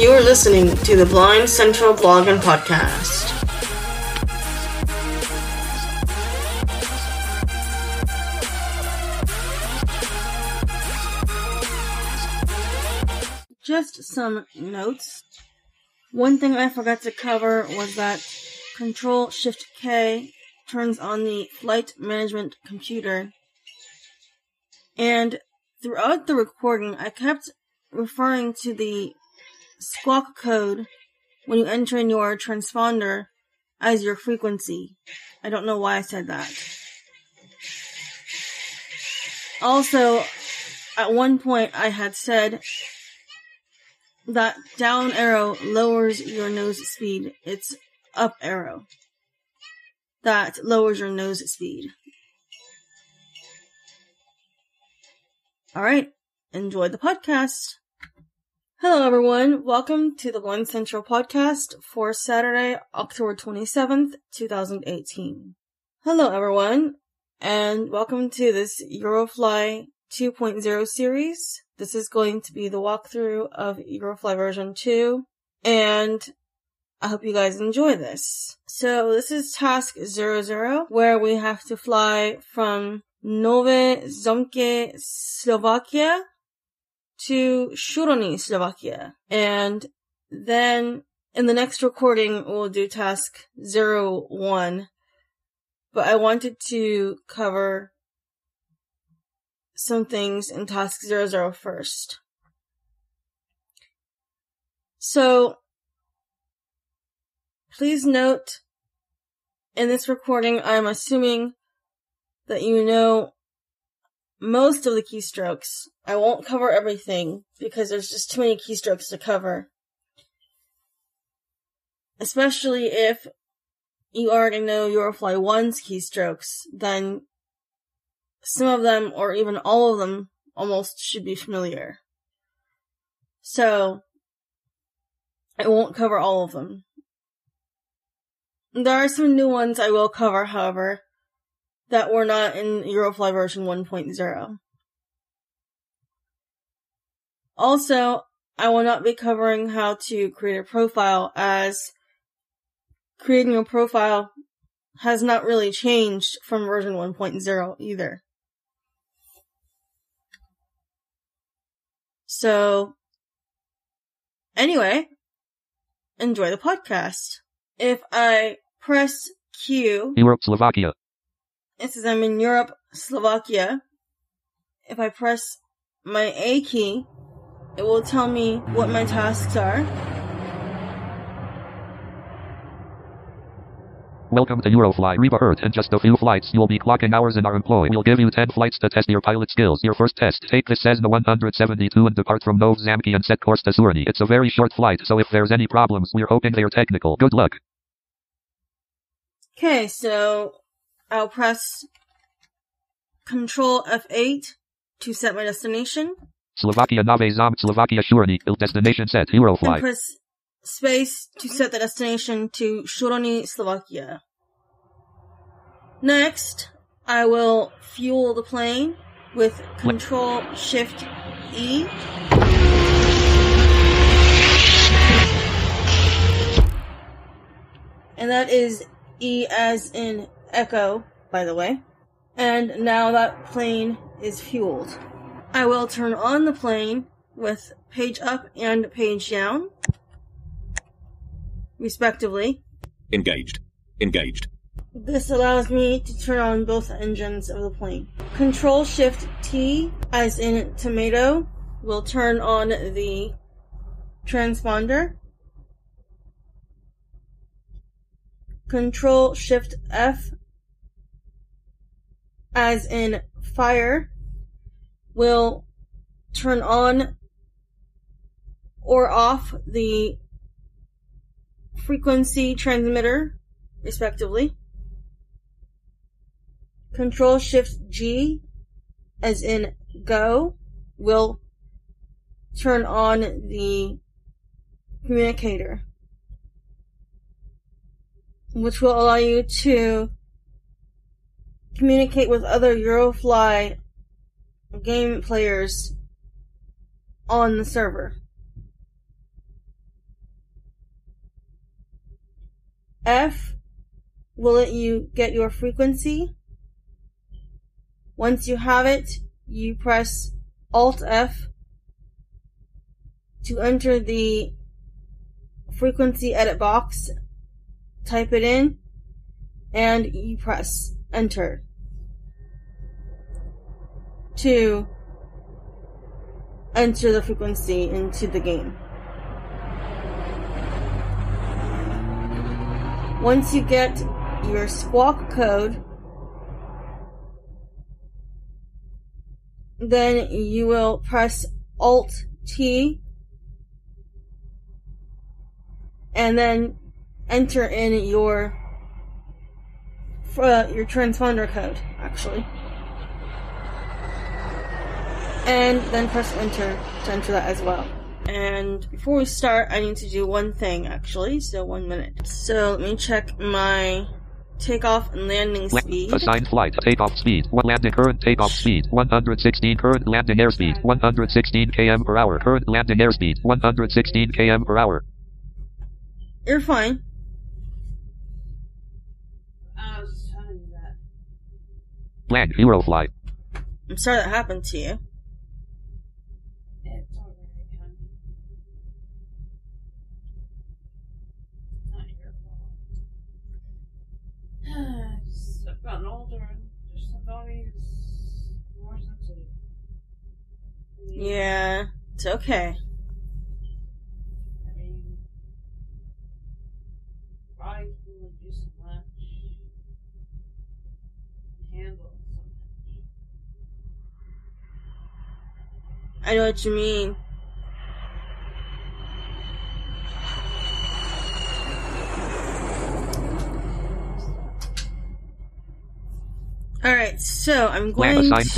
You are listening to the Blind Central blog and podcast. Just some notes. One thing I forgot to cover was that Control-Shift-K turns on the flight management computer. And throughout the recording, I kept referring to the squawk code when you enter in your transponder as your frequency. I don't know why I said that. Also, at one point I had said that down arrow lowers your nose speed. It's up arrow that lowers your nose speed. Alright, enjoy the podcast. Hello everyone, welcome to the Blind Central podcast for Saturday, October 27th, 2018. Hello everyone, and welcome to this Eurofly 2.0 series. This is going to be the walkthrough of Eurofly version 2, and I hope you guys enjoy this. So this is task 00, where we have to fly from Nové Zámky, Slovakia to Šurany, Slovakia. And then in the next recording, we'll do task 01. But I wanted to cover some things in task 00 first. So, please note, in this recording, I'm assuming that you know most of the keystrokes. I won't cover everything because there's just too many keystrokes to cover. Especially if you already know Eurofly 1's keystrokes, then some of them, or even all of them, almost should be familiar. So, I won't cover all of them. There are some new ones I will cover, however, that were not in Eurofly version 1.0. Also, I will not be covering how to create a profile, as creating a profile has not really changed from version 1.0 either. So, anyway, enjoy the podcast. If I press Q, Europe, Slovakia. It says I'm in Europe, Slovakia. If I press my A key, it will tell me what my tasks are. Welcome to Eurofly Reva Earth. In just a few flights, you'll be clocking hours in our employ. We'll give you 10 flights to test your pilot skills. Your first test, take the Cessna 172 and depart from Nové Zámky and set course to Šurany. It's a very short flight, so if there's any problems, we're hoping they're technical. Good luck. Okay, so I'll press Control F8 to set my destination. Slovakia, Nové Zámky, Slovakia, Šurany. Destination set, Eurofly. Space to set the destination to Šurany, Slovakia. Next, I will fuel the plane with Control Shift E. And that is E as in echo, by the way. And now that plane is fueled. I will turn on the plane with page up and page down, respectively. Engaged. This allows me to turn on both engines of the plane. Control-Shift-T, as in tomato, will turn on the transponder. Control-Shift-F, as in fire, will turn on or off the frequency transmitter, respectively. Control-Shift-G, as in go, will turn on the communicator, which will allow you to communicate with other Eurofly game players on the server. F will let you get your frequency. Once you have it, you press Alt F to enter the frequency edit box, type it in, and you press enter to enter the frequency into the game. Once you get your squawk code, then you will press Alt T and then enter in your transponder code, actually. And then press enter to enter that as well. And before we start, I need to do one thing, actually, so 1 minute. So let me check my takeoff and landing speed. Assigned flight takeoff speed. One landing current takeoff speed 116. Current landing airspeed 116 km per hour. Current landing airspeed 116 km per hour. You're fine. I was just telling you that. Blank Eurofly. I'm sorry that happened to you. It's all right, honey. Not your fault. It's gotten older and just somebody is more sensitive. Yeah, it's okay. I would do so much, handle so much. I know what you mean. Alright, so I'm going to... Assigned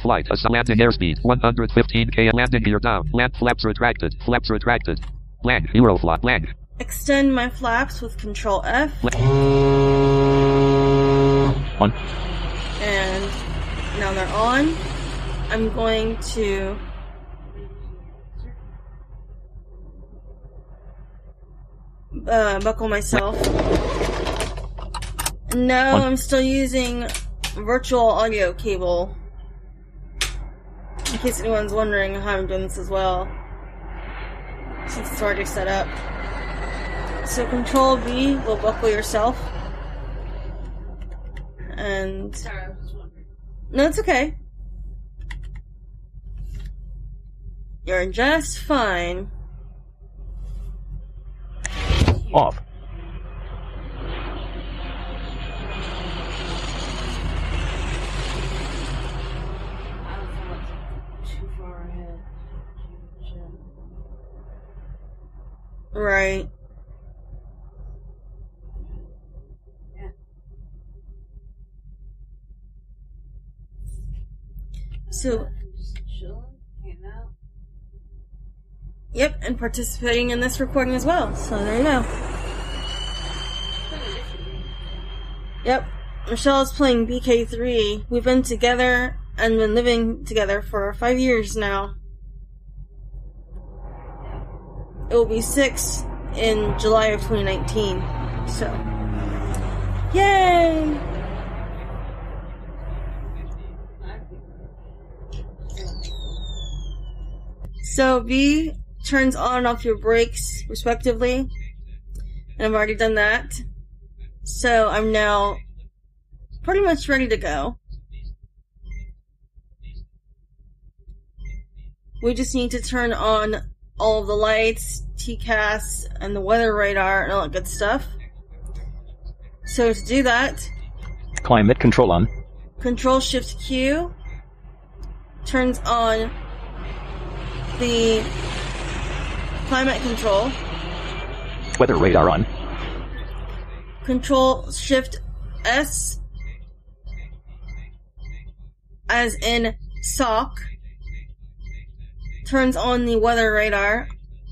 flight, landing airspeed, 115 km, landing gear down, land flaps retracted, land, Eurofly, land. Extend my flaps with Control F. On. And now they're on. I'm going to buckle myself. No, I'm still using virtual audio cable. In case anyone's wondering how I'm doing this as well, since it's already set up. So Control V will buckle yourself, and sorry, I was just wondering. No, it's okay. You're just fine. Off. Too far ahead. Right. So, yep, and participating in this recording as well. So there you go. Yep, Michelle is playing BK3. We've been together and been living together for 5 years now. It will be 6 in July of 2019. So, yay! So B turns on and off your brakes, respectively, and I've already done that. So I'm now pretty much ready to go. We just need to turn on all of the lights, TCAS, and the weather radar, and all that good stuff. So to do that... Climate control on. Control-Shift-Q turns on the climate control. Weather radar on. Control Shift S as in sock turns on the weather radar.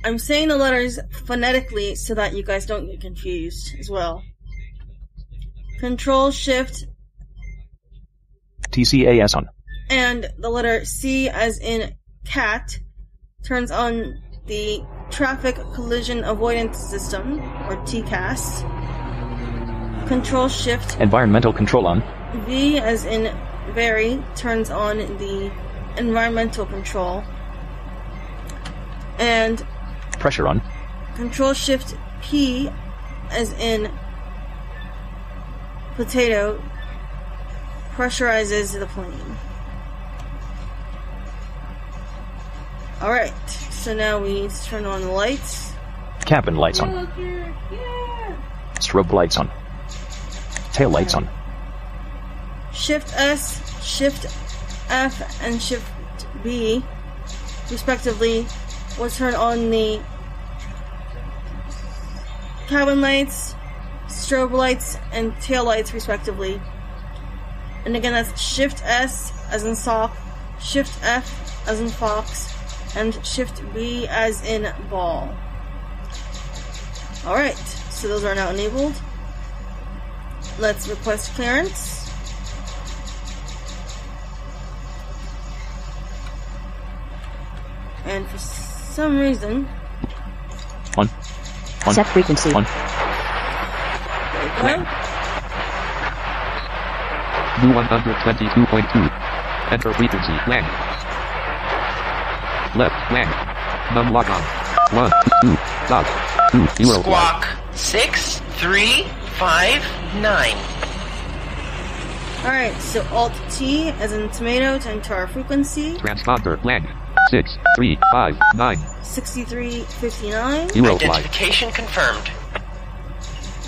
I'm saying the letters phonetically so that you guys don't get confused as well. Control Shift TCAS on. And the letter C as in cat turns on the Traffic Collision Avoidance System, or TCAS. Control Shift. Environmental control on. V as in vary turns on the environmental control. And pressure on. Control Shift P as in potato pressurizes the plane. Alright, so now we need to turn on the lights. Cabin lights on. Yeah. Strobe lights on. Tail lights on. Shift S, Shift F, and Shift B, respectively, will turn on the cabin lights, strobe lights, and tail lights, respectively. And again, that's Shift S as in soft, Shift F as in fox, and Shift B as in ball. Alright, so those are now enabled. Let's request clearance. And for some reason... On. Set frequency. On. There you go. 122.2. Enter frequency. Land. Left wing. Num lock on. 1, 2, 2, 2, 2. Squawk 6359. Alright, so Alt T as in tomato to enter our frequency. Transponder land 6359. 6359. Identification confirmed.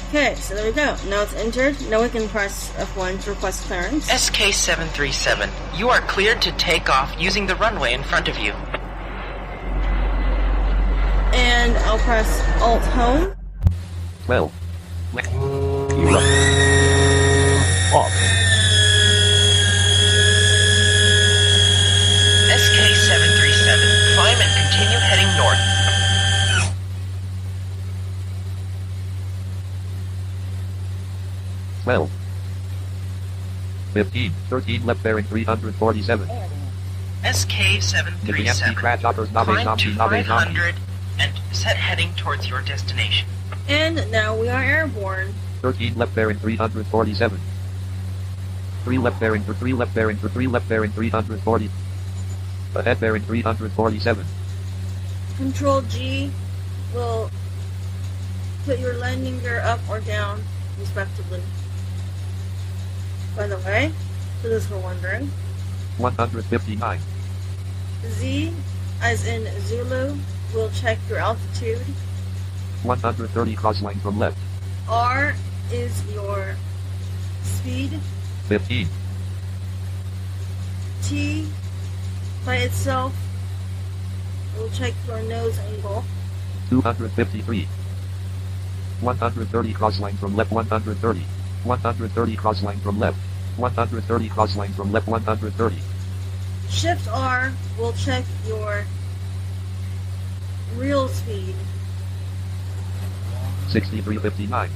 Okay, so there we go. Now it's entered. Now we can press F1 to request clearance. SK-737, you are cleared to take off using the runway in front of you. And I'll press Alt Home. Well, off. SK-737, climb and continue heading north. Well, 1513 left bearing 347. SK-737, climb to 500. And set heading towards your destination. And now we are airborne. 13 left bearing 347. 3 left bearing 340. Ahead bearing 347. Control G will put your landing gear up or down, respectively. By the way, for those who are wondering. 159. Z, as in Zulu, will check your altitude. 130 crossline from left. R is your speed. 15. T by itself will check your nose angle. 253. 130 crossline from left. 130. 130 crossline from left. 130 crossline from left. 130. Shift R will check your real speed. 6359.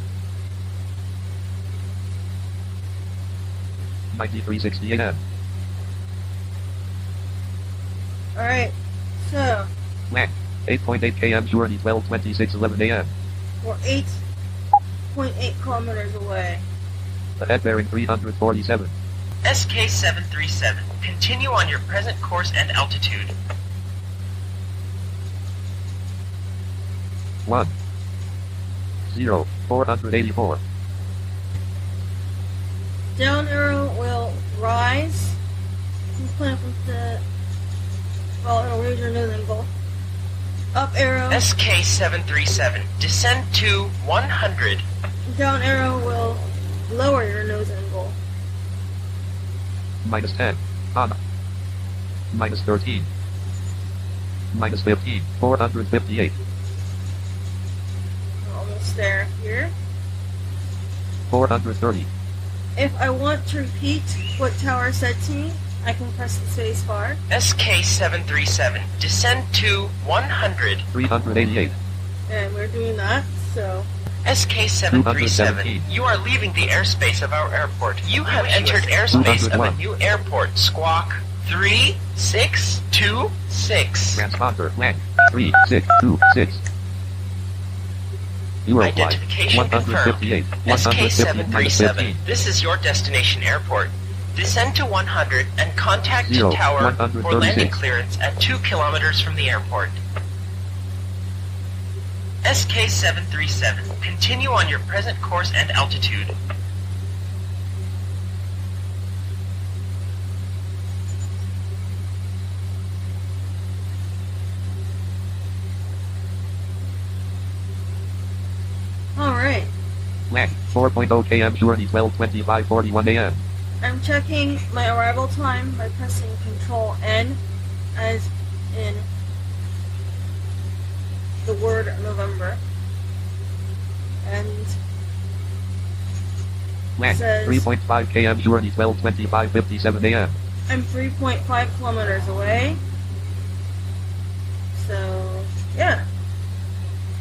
9368. Alright, so. Land. 8.8 km, Shurany 12:26:11 a.m. We're 8.8 kilometers away. Ahead bearing 347. SK-737, continue on your present course and altitude. 10484. Down arrow will rise. You can up with the it'll raise your nose angle. Up arrow. SK-737, descend to 100. Down arrow will lower your nose angle. -10. On. -13. -15. 458. There, here. 430. If I want to repeat what Tower said to me, I can press the space bar. SK-737, descend to 100. 388. And we're doing that, so... SK-737, you are leaving the airspace of our airport. You have entered airspace of a new airport. Squawk 3626. Transponder, land 3626. Identification confirmed. SK-737. This is your destination airport. Descend to 100 and contact the tower for landing clearance at 2 kilometers from the airport. SK-737, continue on your present course and altitude. Alright. Land 4.0 km, Shurany 12:25:41 a.m. I'm checking my arrival time by pressing Control N, as in the word November. And land 3.5 km, Shurany 12:25:57 a.m. I'm 3.5 kilometers away. So yeah,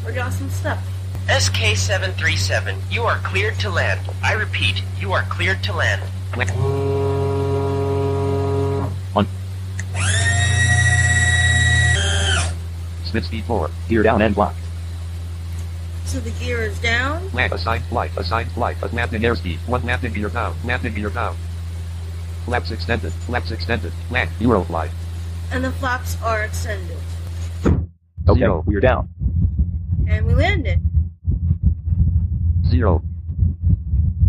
we got some stuff. SK-737, you are cleared to land. I repeat, you are cleared to land. On. Smith speed 4, gear down and locked. So the gear is down? Land, assigned flight, landing airspeed, 1 landing gear down, landing gear down. Flaps extended, land, Eurofly. And the flaps are extended. Okay, we're down. And we landed. 0.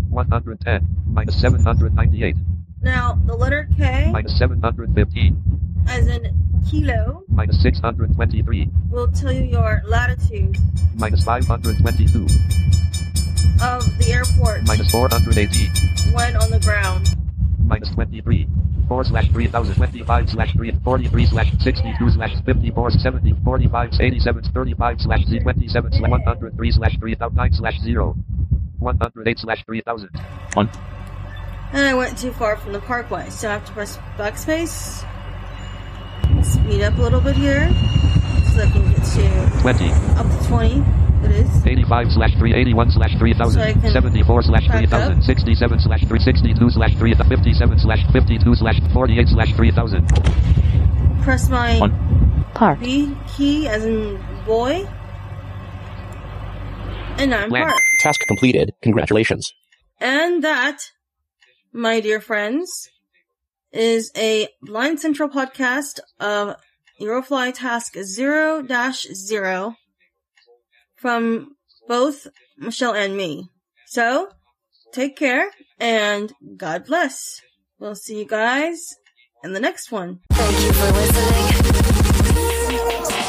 110. Minus 798. Now, the letter K. Minus 715. As in kilo. Minus 623. Will tell you your latitude. Minus 522. Of the airport. Minus 480. When on the ground. Minus 23. 4/3,025/343/60/3,587/35/87/45/87/3,5/87/103/3,009/0 108/3000. On. And I went too far from the parkway, so I have to press backspace. Speed up a little bit here, so I can get to 20. Up to 20. It is 85/381/3000, 74/3000, 67/3, 62/3, 57/52/, 48/3000. Press my park B key as in boy, and I'm parked. Task completed. Congratulations. And that, my dear friends, is a Blind Central podcast of Eurofly Task 0-0. From both Michelle and me. So, take care, and God bless. We'll see you guys in the next one. Thank you for listening.